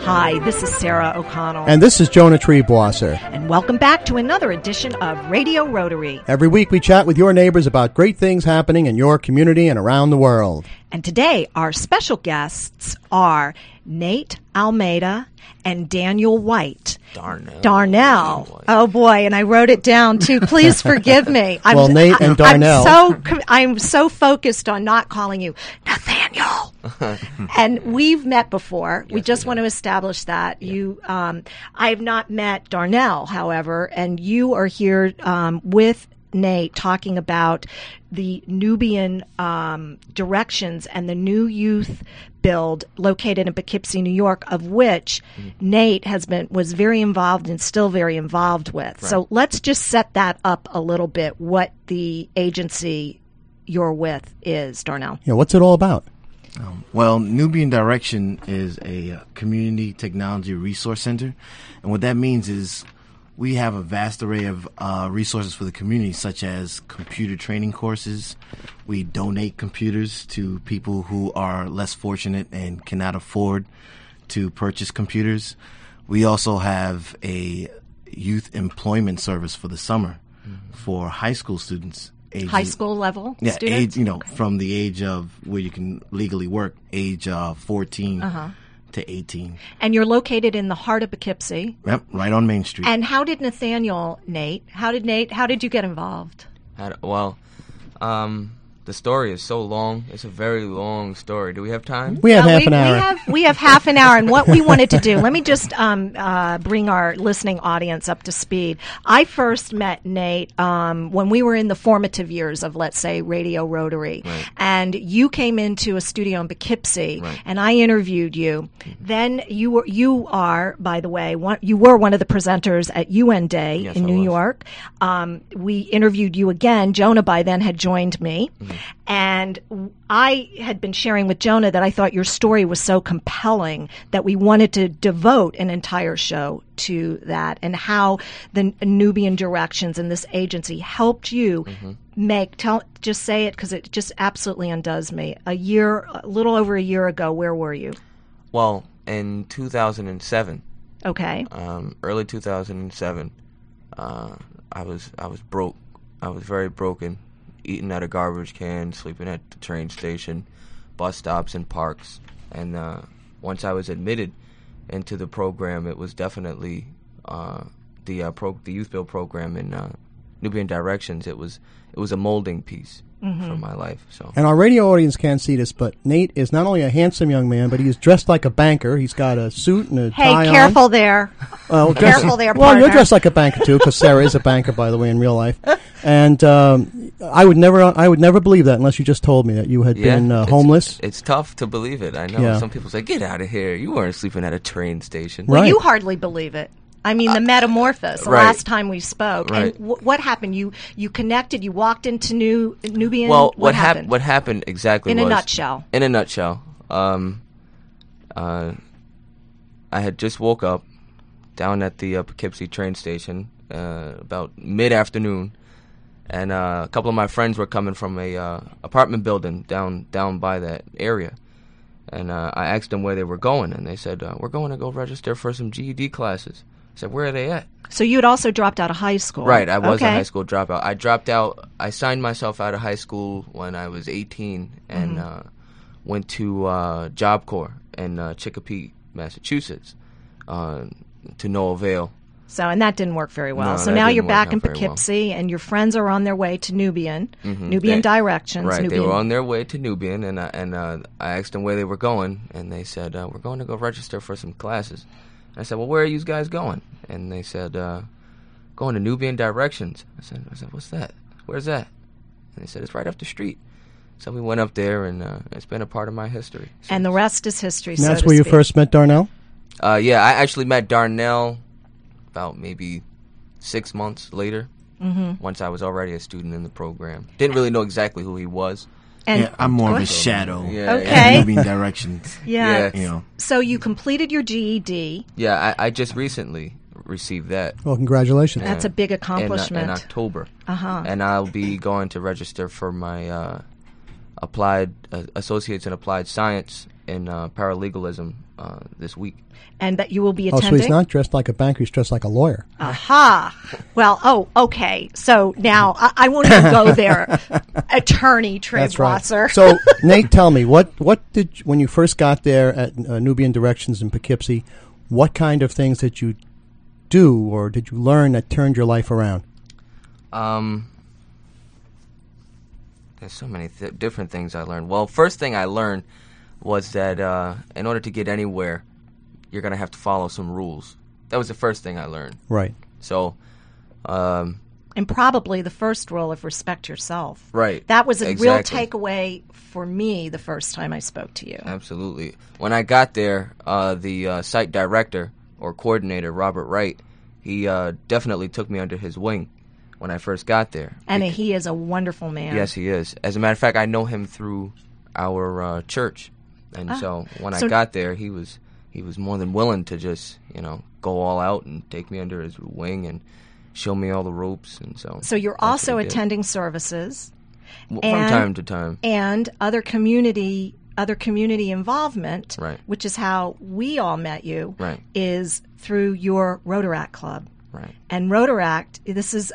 Hi, this is Sarah O'Connell. And this is Jonah Trebowasser. And welcome back to another edition of Radio Rotary. Every week we chat with your neighbors about great things happening in your community and around the world. And today our special guests are Nate Almeida and Darnell White. Darnell. Oh boy, and I wrote it down too. Please forgive me. Well, Nate and Darnell. I'm so focused on not calling you Nathaniel. And we've met before. Yes, we just want to establish that. Yeah. I have not met Darnell, however, and you are here with Nate talking about the Nubian Directions and the new youth build located in Poughkeepsie, New York, of which Nate was very involved and still very involved with. Right. So let's just set that up a little bit, what the agency you're with is, Darnell. Yeah, what's it all about? Well, Nubian Direction is a community technology resource center, and what that means is we have a vast array of resources for the community, such as computer training courses. We donate computers to people who are less fortunate and cannot afford to purchase computers. We also have a youth employment service for the summer for high school students. High school level students? Yeah, from the age of where you can legally work, age 14. To 18. And you're located in the heart of Poughkeepsie. Yep, right on Main Street. And how did you get involved? The story is so long. It's a very long story. Do we have time? We have half an hour. We have half an hour. And what we wanted to do, let me just bring our listening audience up to speed. I first met Nate when we were in the formative years of, let's say, Radio Rotary. Right. And you came into a studio in Poughkeepsie, right, and I interviewed you. Mm-hmm. Then you were one of the presenters at UN Day in New York. We interviewed you again. Jonah by then had joined me. Mm-hmm. And I had been sharing with Jonah that I thought your story was so compelling that we wanted to devote an entire show to that, and how the Nubian Directions and this agency helped you say it, because it just absolutely undoes me. A little over a year ago, where were you? Well, in 2007. Okay. Early 2007, I was broke. I was very broken. Eating at a garbage can, sleeping at the train station, bus stops and parks. And once I was admitted into the program, it was definitely the Youth Build program in Nubian Directions. It was a molding piece for my life. So. And our radio audience can't see this, but Nate is not only a handsome young man, but he is dressed like a banker. He's got a suit and a tie on. Hey, careful there. Careful there, partner. Well, you're dressed like a banker, too, because Sarah is a banker, by the way, in real life. And I would never believe that unless you just told me that you had been homeless. It's tough to believe it. I know some people say, "Get out of here! You weren't sleeping at a train station." Right. Well, you hardly believe it. I mean, the metamorphosis. The last time we spoke, and what happened? You connected. You walked into Nubian. Well, what happened? What happened exactly? In a nutshell, I had just woke up down at the Poughkeepsie train station about mid-afternoon. And a couple of my friends were coming from a apartment building down by that area. And I asked them where they were going. And they said, we're going to go register for some GED classes. I said, where are they at? So you had also dropped out of high school. Right, I was a high school dropout. I signed myself out of high school when I was 18 and went to Job Corps in Chicopee, Massachusetts, to no avail. So, and that didn't work very well. No, so now you're back in Poughkeepsie, and your friends are on their way to Nubian, Nubian Directions. Right, Nubian. They were on their way to Nubian, and I asked them where they were going, and they said, we're going to go register for some classes. And I said, well, where are you guys going? And they said, going to Nubian Directions. I said, what's that? Where's that? And they said, it's right up the street. So we went up there, and it's been a part of my history. So and the rest is history, so that's where you first met Darnell? Yeah, I actually met Darnell about maybe 6 months later, once I was already a student in the program. Didn't really know exactly who he was. And I'm more of a shadow. Yeah, okay. Nubian Directions. Yeah. Yeah. So you completed your GED. Yeah, I just recently received that. Well, congratulations. That's a big accomplishment. In October. And I'll be going to register for my Associates in Applied Science in paralegalism this week. And that you will be attending? Oh, so he's not dressed like a banker, he's dressed like a lawyer. Aha. Well, okay. So now I won't even go there, Attorney Trebowasser. Right. So, Nate, tell me, what did when you first got there at Nubian Directions in Poughkeepsie, what kind of things did you do or did you learn that turned your life around? There's so many different things I learned. Well, first thing I learned was that in order to get anywhere, you're going to have to follow some rules. That was the first thing I learned. Right. So, and probably the first rule of respect yourself. Right. That was a real takeaway for me the first time I spoke to you. Absolutely. When I got there, the site director or coordinator, Robert Wright, he definitely took me under his wing when I first got there. And he is a wonderful man. Yes, he is. As a matter of fact, I know him through our church. And so when I got there, he was more than willing to just, go all out and take me under his wing and show me all the ropes. And so you're also attending services from time to time and other community involvement, right, which is how we all met you, right, is through your Rotaract club. Right. And Rotaract, this is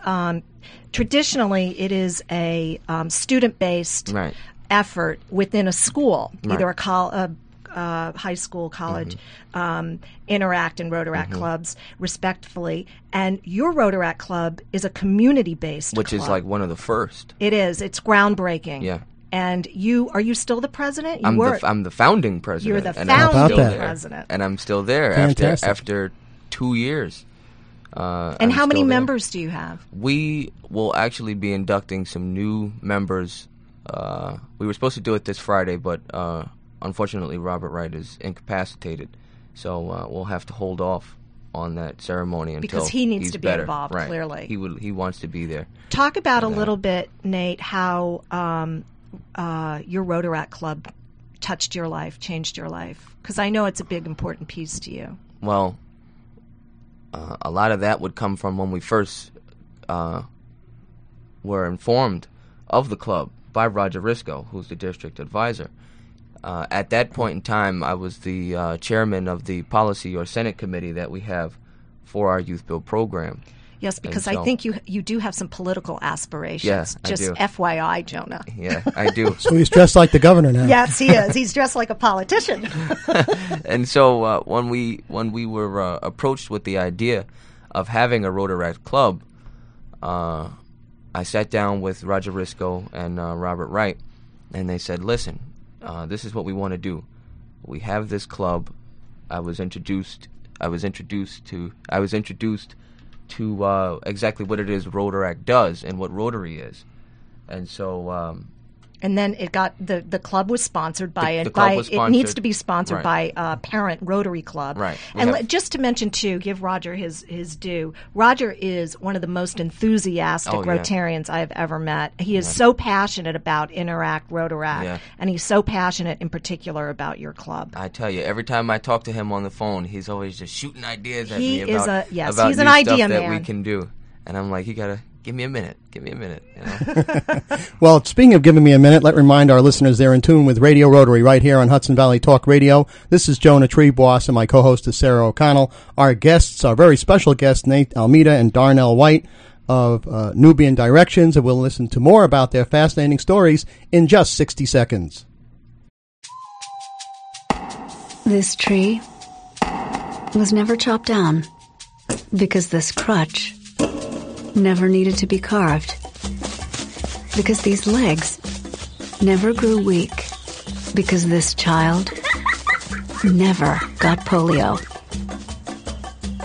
traditionally it is a student-based, right, effort within a school, right, either a high school, college, mm-hmm, Interact and Rotaract, mm-hmm, clubs, respectively. And your Rotaract club is a community-based club. Which is like one of the first. It is. It's groundbreaking. Yeah. And are you still the president? I'm the founding president. You're the founding president. And I'm still there. Fantastic. after 2 years. And how many members do you have? We will actually be inducting some new members. We were supposed to do it this Friday, but unfortunately Robert Wright is incapacitated, so we'll have to hold off on that ceremony until because he needs to be better. Involved. Right. Clearly, he wants to be there. Talk about a little bit, Nate, how your Rotaract Club touched your life, changed your life, because I know it's a big, important piece to you. Well, a lot of that would come from when we first were informed of the club by Roger Risco, who's the district advisor. At that point in time, I was the chairman of the policy or Senate committee that we have for our youth bill program. Yes, because I think you do have some political aspirations. Yes, just I do. FYI, Jonah. Yeah, I do. So he's dressed like the governor now. Yes, he is. He's dressed like a politician. And so when we were approached with the idea of having a Rotaract club, I sat down with Roger Risco and Robert Wright, and they said, listen, this is what we want to do. We have this club. I was introduced to exactly what it is Rotaract does and what Rotary is. And so... and then it got... The club was sponsored by... It needs to be sponsored, right, by a parent Rotary club. Right. And just to mention, too, give Roger his due. Roger is one of the most enthusiastic Rotarians, yeah, I have ever met. He is, yeah, so passionate about Interact, Rotaract, yeah, and he's so passionate in particular about your club. I tell you, every time I talk to him on the phone, he's always just shooting ideas at me about new stuff that we can do. And I'm like, you got to... Give me a minute. Well, speaking of giving me a minute, let's remind our listeners they're in tune with Radio Rotary right here on Hudson Valley Talk Radio. This is Jonah Trebowasser, and my co-host is Sarah O'Connell. Our guests, our very special guests, Nate Almeida and Darnell White of Nubian Directions, and we'll listen to more about their fascinating stories in just 60 seconds. This tree was never chopped down because this crutch never needed to be carved, because these legs never grew weak, because this child never got polio.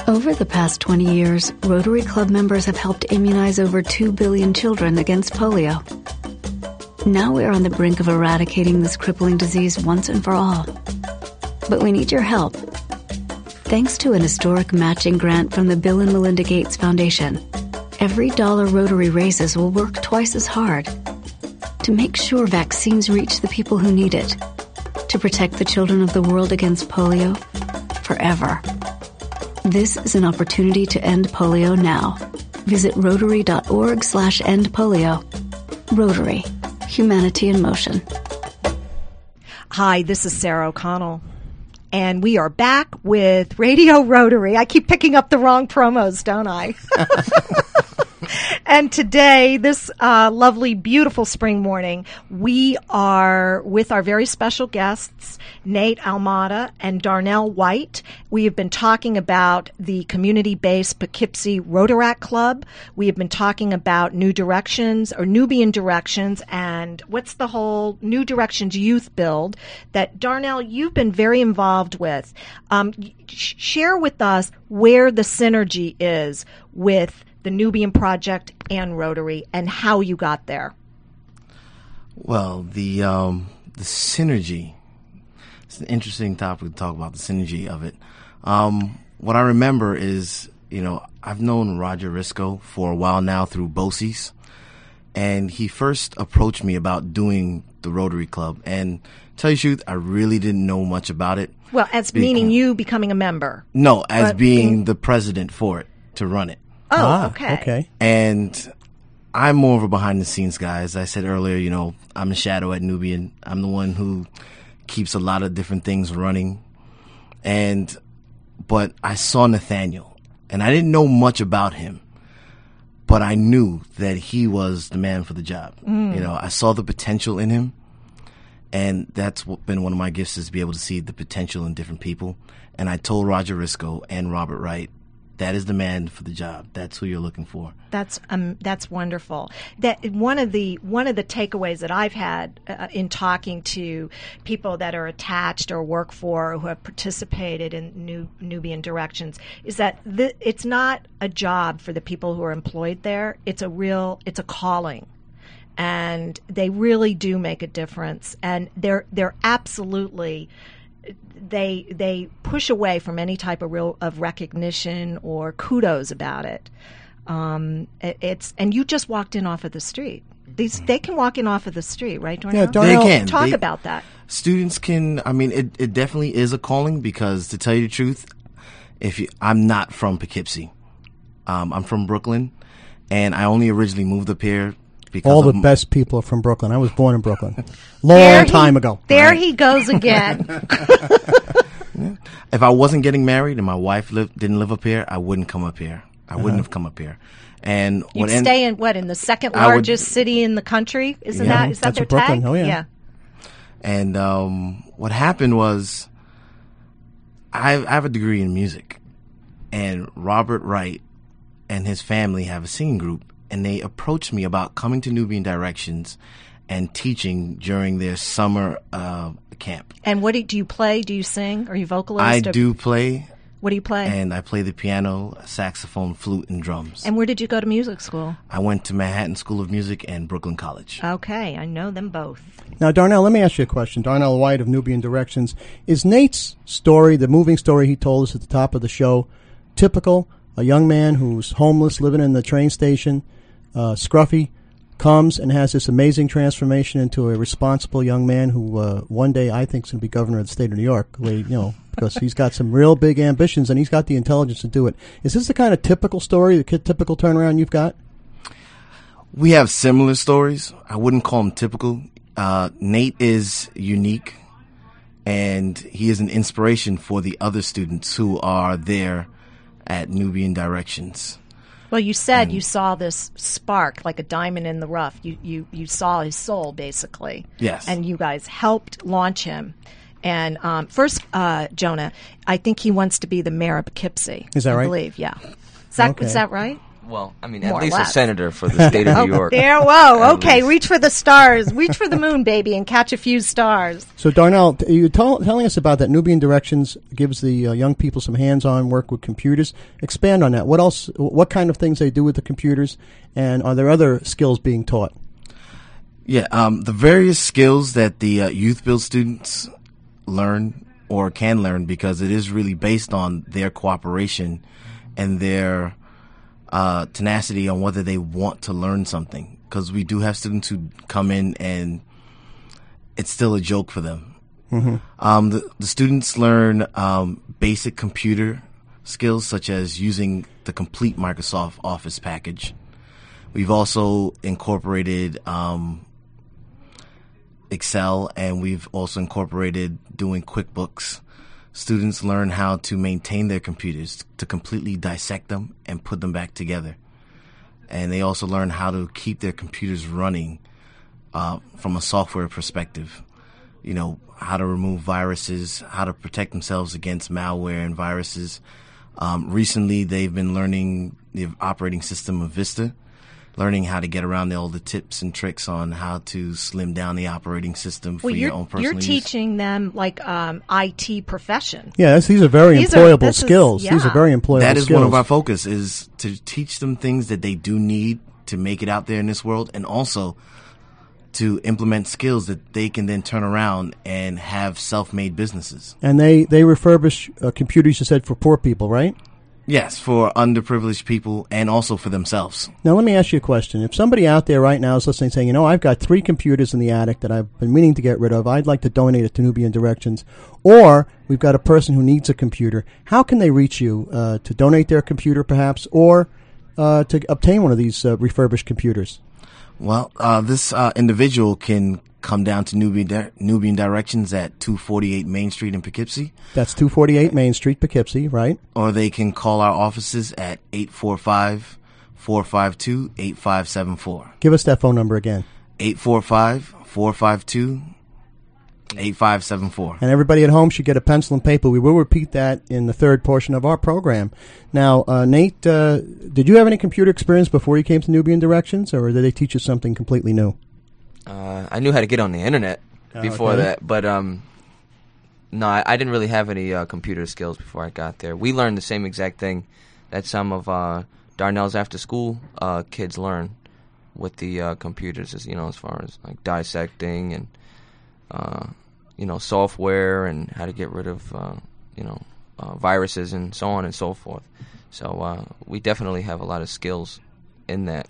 Over the past 20 years, Rotary Club members have helped immunize over 2 billion children against polio. Now we are on the brink of eradicating this crippling disease once and for all. But we need your help. Thanks to an historic matching grant from the Bill and Melinda Gates Foundation, every dollar Rotary raises will work twice as hard to make sure vaccines reach the people who need it, to protect the children of the world against polio forever. This is an opportunity to end polio now. Visit Rotary.org/endpolio. Rotary. Humanity in motion. Hi, this is Sarah O'Connell, and we are back with Radio Rotary. I keep picking up the wrong promos, don't I? And today, this lovely, beautiful spring morning, we are with our very special guests, Nate Almeida and Darnell White. We have been talking about the community-based Poughkeepsie Rotaract Club. We have been talking about New Directions, or Nubian Directions, and what's the whole New Directions Youth Build that, Darnell, you've been very involved with. Share with us where the synergy is with the Nubian Project and Rotary, and how you got there. Well, the synergy. It's an interesting topic to talk about, the synergy of it. What I remember is, I've known Roger Risco for a while now through BOCES, and he first approached me about doing the Rotary Club. And tell you the truth, I really didn't know much about it. Well, as meaning you becoming a member. No, as being the president for it, to run it. Oh, okay. And I'm more of a behind-the-scenes guy. As I said earlier, I'm a shadow at Nubian. I'm the one who keeps a lot of different things running. But I saw Nathaniel, and I didn't know much about him, but I knew that he was the man for the job. I saw the potential in him, and that's been one of my gifts, is to be able to see the potential in different people. And I told Roger Risco and Robert Wright, that is the man for the job. That's who you're looking for. That's wonderful. That one of the takeaways that I've had in talking to people that are attached or work for or who have participated in Nubian Directions is that it's not a job for the people who are employed there. It's a calling. And they really do make a difference, and they're absolutely they push away from any type of recognition or kudos about it. And you just walked in off of the street. They can walk in off of the street, right, Darnell? Yeah, Darnell, they can. Talk about that. Students can. I mean, it definitely is a calling, because to tell you the truth, I'm not from Poughkeepsie. I'm from Brooklyn, and I only originally moved up here. All the best people are from Brooklyn. I was born in Brooklyn. Long time ago. There he goes again. If I wasn't getting married and my wife didn't live up here, I wouldn't come up here. I wouldn't have come up here. And you'd stay in the second largest city in the country? Is that their tag? Oh, yeah. And what happened was, I have a degree in music, and Robert Wright and his family have a singing group. And they approached me about coming to Nubian Directions and teaching during their summer camp. And what do you play? Do you sing? Are you vocalist? I do play. What do you play? And I play the piano, saxophone, flute, and drums. And where did you go to music school? I went to Manhattan School of Music and Brooklyn College. Okay, I know them both. Now, Darnell, let me ask you a question. Darnell White of Nubian Directions. Is Nate's story, the moving story he told us at the top of the show, typical? A young man who's homeless, living in the train station, scruffy, comes and has this amazing transformation into a responsible young man who one day I think is going to be governor of the state of New York, because he's got some real big ambitions and he's got the intelligence to do it. Is this the kind of typical story, the typical turnaround you've got? We have similar stories. I wouldn't call them typical. Nate is unique, and he is an inspiration for the other students who are there at Nubian Directions. Well, you said you saw this spark like a diamond in the rough. You saw his soul, basically. Yes. And you guys helped launch him. And first, Jonah, I think he wants to be the mayor of Poughkeepsie. Is that right? I believe, yeah. Is that right? Well, I mean, more at least a senator for the state of New York. There, whoa, okay, reach for the stars. Reach for the moon, baby, and catch a few stars. So, Darnell, you're telling us about that Nubian Directions gives the young people some hands-on work with computers. Expand on that. What else? What kind of things they do with the computers, and are there other skills being taught? Yeah, the various skills that the Youth Build students learn or can learn, because it is really based on their cooperation and their tenacity on whether they want to learn something, because we do have students who come in and it's still a joke for them. Mm-hmm. The students learn basic computer skills, such as using the complete Microsoft Office package. We've also incorporated excel, and we've also incorporated doing QuickBooks. Students learn how to maintain their computers, to completely dissect them and put them back together. And they also learn how to keep their computers running from a software perspective. You know, how to remove viruses, how to protect themselves against malware and viruses. Recently, they've been learning the operating system of Vista, learning how to get around all the tips and tricks on how to slim down the operating system for your own personal use. You're teaching them, like, IT profession. Yeah, these are very employable skills. These are very employable skills. That is one of our focus, is to teach them things that they do need to make it out there in this world, and also to implement skills that they can then turn around and have self-made businesses. And they refurbish computers, you said, for poor people, right? Yes, for underprivileged people and also for themselves. Now, let me ask you a question. If somebody out there right now is listening saying, you know, I've got 3 computers in the attic that I've been meaning to get rid of, I'd like to donate it to Nubian Directions, or we've got a person who needs a computer, how can they reach you to donate their computer perhaps, or to obtain one of these refurbished computers? Well, this individual can come down to Nubian Directions at 248 Main Street in Poughkeepsie. That's 248 Main Street, Poughkeepsie, right? Or they can call our offices at 845-452-8574. Give us that phone number again. 845-452-8574. And everybody at home should get a pencil and paper. We will repeat that in the third portion of our program. Now, Nate, did you have any computer experience before you came to Nubian Directions, or did they teach you something completely new? I knew how to get on the internet before that, but no, I didn't really have any computer skills before I got there. We learned the same exact thing that some of Darnell's after-school kids learn with the computers, as, you know, as far as like dissecting and you know, software and how to get rid of, you know, viruses and so on and so forth. So we definitely have a lot of skills in that.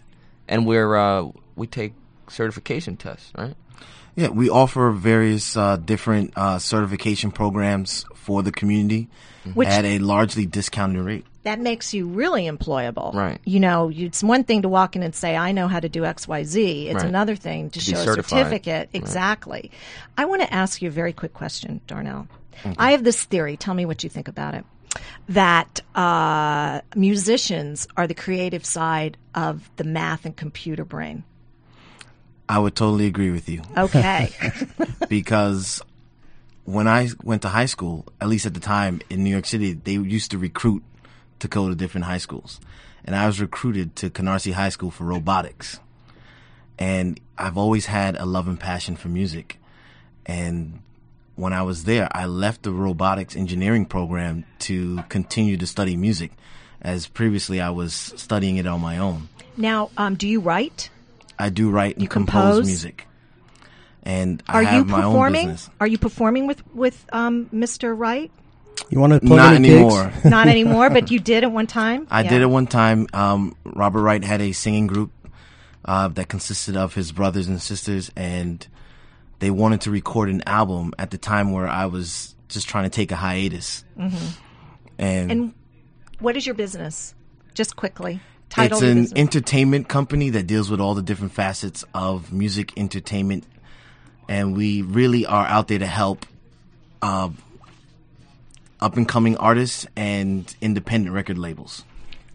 And we're we take certification tests, right? Yeah, we offer various different certification programs for the community at a largely discounted rate. That makes you really employable. Right. You know, it's one thing to walk in and say, I know how to do X, Y, Z. It's another thing to show a certificate. Right. Exactly. I want to ask you a very quick question, Darnell. Okay. I have this theory. Tell me what you think about it. That musicians are the creative side of the math and computer brain. I would totally agree with you. Okay. Because when I went to high school, at least at the time in New York City, they used to recruit to go to different high schools. And I was recruited to Canarsie High School for robotics. And I've always had a love and passion for music. And when I was there, I left the robotics engineering program to continue to study music, as previously I was studying it on my own. Now, do you write? I do write and compose music. And I have my own business. Are you performing with Mr. Wright? You want to play anymore? Not anymore, but you did at one time? I did at one time. Robert Wright had a singing group that consisted of his brothers and sisters, and they wanted to record an album at the time where I was just trying to take a hiatus. Mm-hmm. And what is your business? Just quickly. It's an entertainment company that deals with all the different facets of music entertainment, and we really are out there to help up-and-coming artists and independent record labels.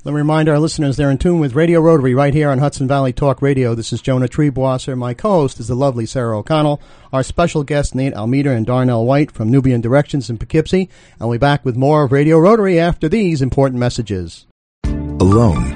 Let me remind our listeners they're in tune with Radio Rotary right here on Hudson Valley Talk Radio. This is Jonah Trebowasser. My co-host is the lovely Sarah O'Connell. Our special guests, Nate Almeida and Darnell White from Nubian Directions in Poughkeepsie. I'll be back with more of Radio Rotary after these important messages. Alone,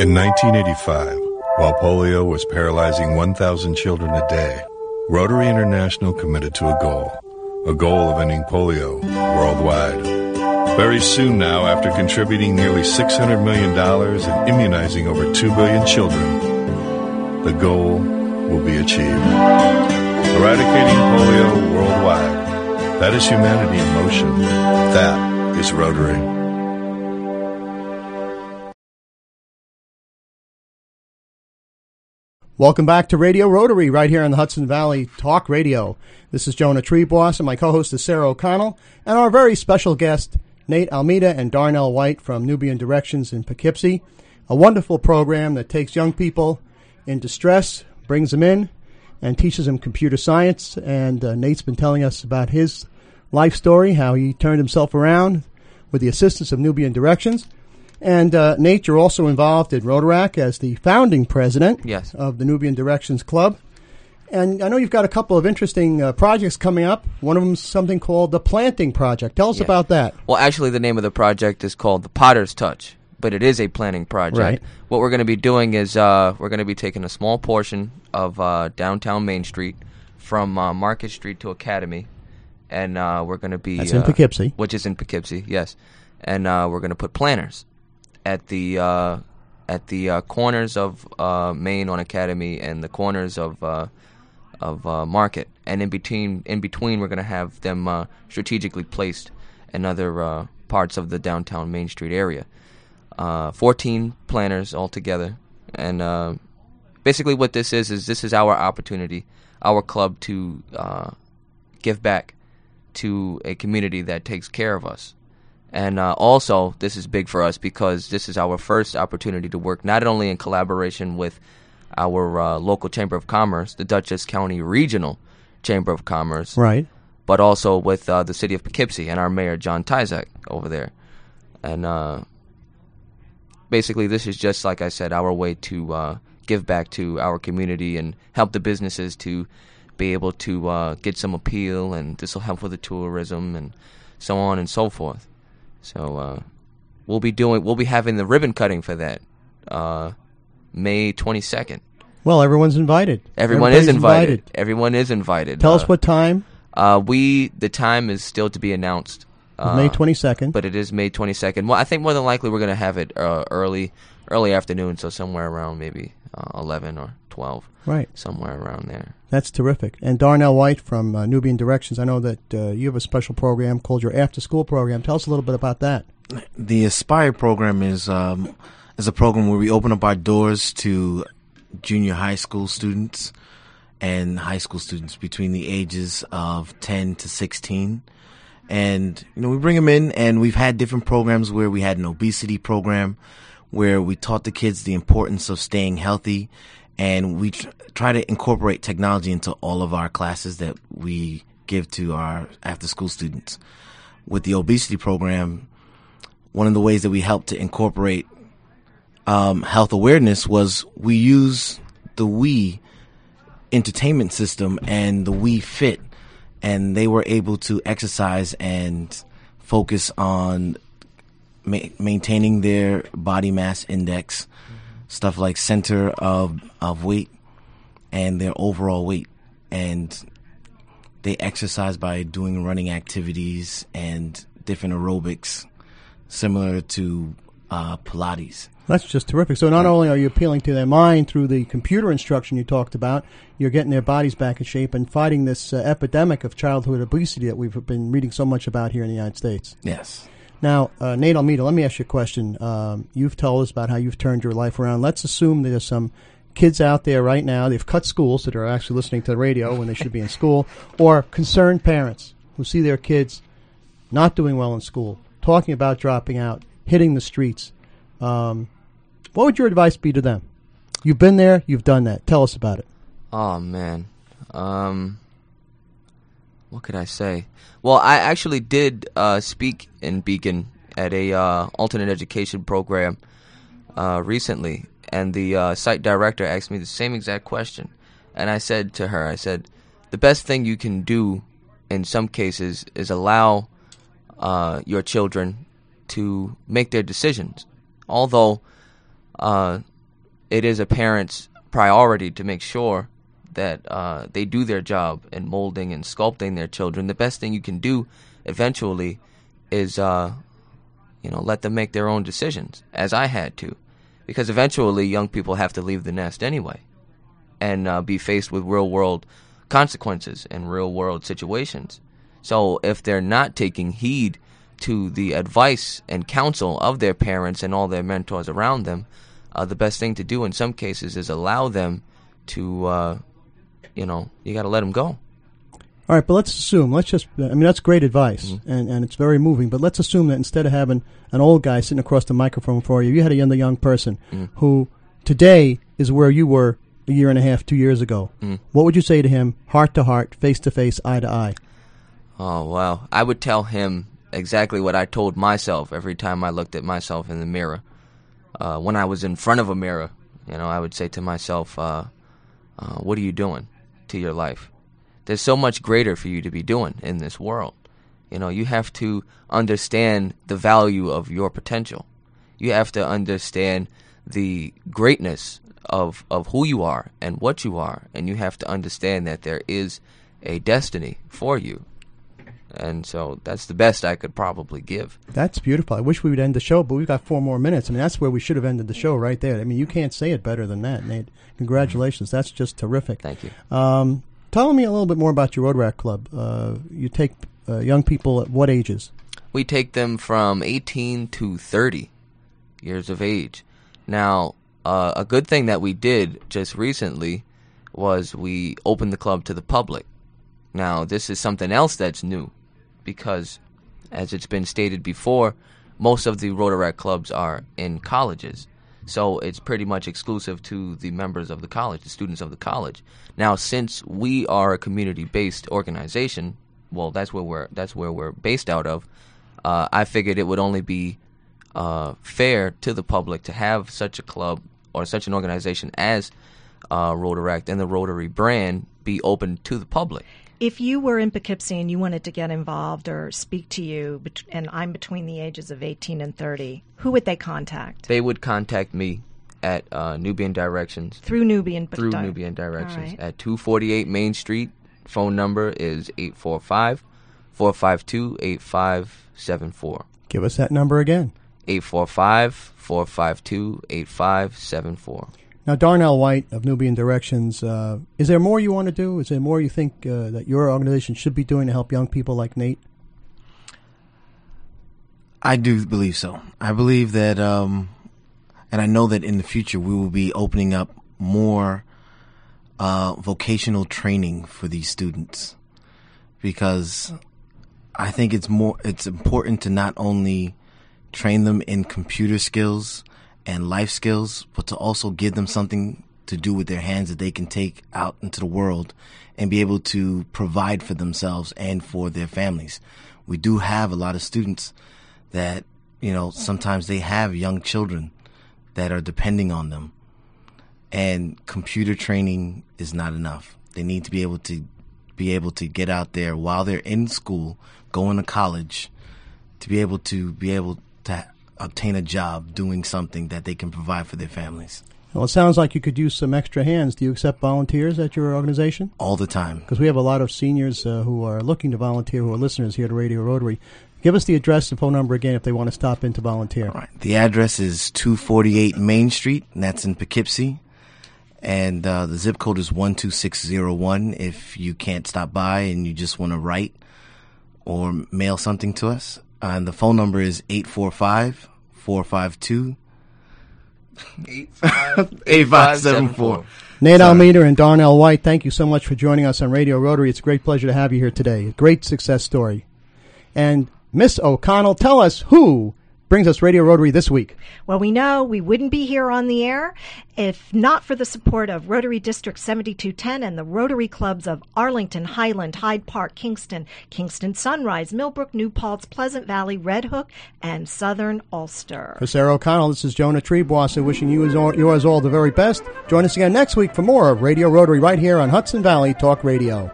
In 1985, while polio was paralyzing 1,000 children a day, Rotary International committed to a goal of ending polio worldwide. Very soon now, after contributing nearly $600 million and immunizing over 2 billion children, the goal will be achieved. eradicating polio worldwide. That is humanity in motion. That is Rotary. Welcome back to Radio Rotary, right here on the Hudson Valley Talk Radio. This is Jonah Trebowasser, and my co-host is Sarah O'Connell, and our very special guest, Nate Almeida and Darnell White from Nubian Directions in Poughkeepsie, a wonderful program that takes young people in distress, brings them in, and teaches them computer science. And Nate's been telling us about his life story, how he turned himself around with the assistance of Nubian Directions. And Nate, you're also involved in Rotaract as the founding president of the Nubian Directions Club. And I know you've got a couple of interesting projects coming up. One of them is something called the Planting Project. Tell us about that. Well, actually, the name of the project is called the Potter's Touch, but it is a planting project. Right. What we're going to be doing is we're going to be taking a small portion of downtown Main Street from Market Street to Academy. And we're going to be... That's in Poughkeepsie. Which is in Poughkeepsie, yes. And we're going to put planters at the corners of Main on Academy and the corners of Market, and in between we're going to have them strategically placed in other parts of the downtown Main Street area. 14 planters altogether, and basically what this is this is our opportunity, our club, to give back to a community that takes care of us. And also, this is big for us because this is our first opportunity to work not only in collaboration with our local Chamber of Commerce, the Dutchess County Regional Chamber of Commerce, right, but also with the city of Poughkeepsie and our mayor, John Tysak, over there. And basically, this is just, like I said, our way to give back to our community and help the businesses to be able to get some appeal, and this will help with the tourism and so on and so forth. So we'll be having the ribbon cutting for that May 22nd. Well, everyone's invited. Everyone is invited. Tell us what time. The time is still to be announced. May 22nd. But it is May 22nd. Well, I think more than likely we're going to have it early afternoon, so somewhere around maybe 11 or 12. Right. Somewhere around there. That's terrific. And Darnell White from Nubian Directions, I know that you have a special program called your after-school program. Tell us a little bit about that. The Aspire program is a program where we open up our doors to junior high school students and high school students between the ages of 10 to 16. And, you know, we bring them in, and we've had different programs where we had an obesity program where we taught the kids the importance of staying healthy. And we try to incorporate technology into all of our classes that we give to our after-school students. With the obesity program, one of the ways that we helped to incorporate health awareness was we use the Wii entertainment system and the Wii Fit, and they were able to exercise and focus on maintaining their body mass index, stuff like center of weight and their overall weight. And they exercise by doing running activities and different aerobics similar to Pilates. That's just terrific. So not only are you appealing to their mind through the computer instruction you talked about, you're getting their bodies back in shape and fighting this epidemic of childhood obesity that we've been reading so much about here in the United States. Yes. Now, Nate Almeida, let me ask you a question. You've told us about how you've turned your life around. Let's assume there's some kids out there right now. They've cut schools, so they're actually listening to the radio when they should be in school, or concerned parents who see their kids not doing well in school, talking about dropping out, hitting the streets. What would your advice be to them? You've been there. You've done that. Tell us about it. Oh, man. What could I say? Well, I actually did speak in Beacon at a alternate education program recently, and the site director asked me the same exact question. And I said to her, the best thing you can do in some cases is allow your children to make their decisions, although it is a parent's priority to make sure that they do their job in molding and sculpting their children. The best thing you can do eventually is, let them make their own decisions, as I had to, because eventually young people have to leave the nest anyway and be faced with real-world consequences in real-world situations. So if they're not taking heed to the advice and counsel of their parents and all their mentors around them, the best thing to do in some cases is allow them to, you got to let them go. All right, but that's great advice, and it's very moving, but let's assume that instead of having an old guy sitting across the microphone for you, you had a young person who today is where you were a year and a half, 2 years ago. What would you say to him, heart to heart, face to face, eye to eye? Oh, wow. I would tell him exactly what I told myself every time I looked at myself in the mirror. When I was in front of a mirror, I would say to myself, what are you doing to your life? There's so much greater for you to be doing in this world. You have to understand the value of your potential. You have to understand the greatness of who you are and what you are. And you have to understand that there is a destiny for you. And so that's the best I could probably give. That's beautiful. I wish we would end the show, but we've got 4 more minutes. I mean, that's where we should have ended the show right there. I mean, you can't say it better than that, Nate. Congratulations. That's just terrific. Thank you. Tell me a little bit more about your Rotaract Club. You take young people at what ages? We take them from 18 to 30 years of age. Now, a good thing that we did just recently was we opened the club to the public. Now, this is something else that's new because, as it's been stated before, most of the Rotaract clubs are in colleges. So it's pretty much exclusive to the members of the college, the students of the college. Now, since we are a community-based organization, well, that's where we're based out of. I figured it would only be fair to the public to have such a club or such an organization as Rotaract and the Rotary brand be open to the public. If you were in Poughkeepsie and you wanted to get involved or speak to you, and I'm between the ages of 18 and 30, who would they contact? They would contact me at Nubian Directions. Nubian Directions. Right. At 248 Main Street. Phone number is 845-452-8574. Give us that number again. 845-452-8574. Now, Darnell White of Nubian Directions, is there more you want to do? Is there more you think that your organization should be doing to help young people like Nate? I do believe so. I believe that, and I know that in the future we will be opening up more vocational training for these students, because I think it's important to not only train them in computer skills and life skills, but to also give them something to do with their hands that they can take out into the world and be able to provide for themselves and for their families. We do have a lot of students that, sometimes they have young children that are depending on them. And computer training is not enough. They need to be able to get out there while they're in school, going to college, to be able to obtain a job doing something that they can provide for their families. Well, it sounds like you could use some extra hands. Do you accept volunteers at your organization? All the time. Because we have a lot of seniors who are looking to volunteer, who are listeners here to Radio Rotary. Give us the address and phone number again if they want to stop in to volunteer. All right. The address is 248 Main Street, and that's in Poughkeepsie. And the zip code is 12601 if you can't stop by and you just want to write or mail something to us. And the phone number is 845-452-8574. Nate Almeida and Darnell White, thank you so much for joining us on Radio Rotary. It's a great pleasure to have you here today. A great success story. And Miss O'Connell, tell us who brings us Radio Rotary this week. Well, we know we wouldn't be here on the air if not for the support of Rotary District 7210 and the Rotary Clubs of Arlington, Highland, Hyde Park, Kingston, Kingston Sunrise, Millbrook, New Paltz, Pleasant Valley, Red Hook, and Southern Ulster. For Sarah O'Connell, this is Jonah Trebowasser wishing you yours all the very best. Join us again next week for more of Radio Rotary right here on Hudson Valley Talk Radio.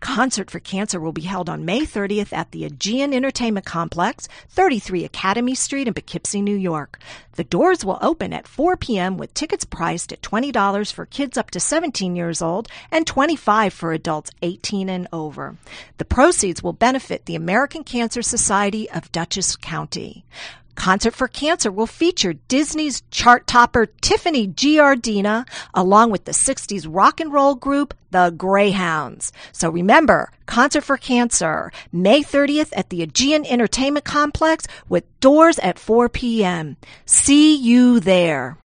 Concert for Cancer will be held on May 30th at the Aegean Entertainment Complex, 33 Academy Street in Poughkeepsie, New York. The doors will open at 4 p.m. with tickets priced at $20 for kids up to 17 years old and $25 for adults 18 and over. The proceeds will benefit the American Cancer Society of Dutchess County. Concert for Cancer will feature Disney's chart topper Tiffany Giardina, along with the 60s rock and roll group, The Greyhounds. So remember, Concert for Cancer, May 30th at the Aegean Entertainment Complex with doors at 4 p.m. See you there.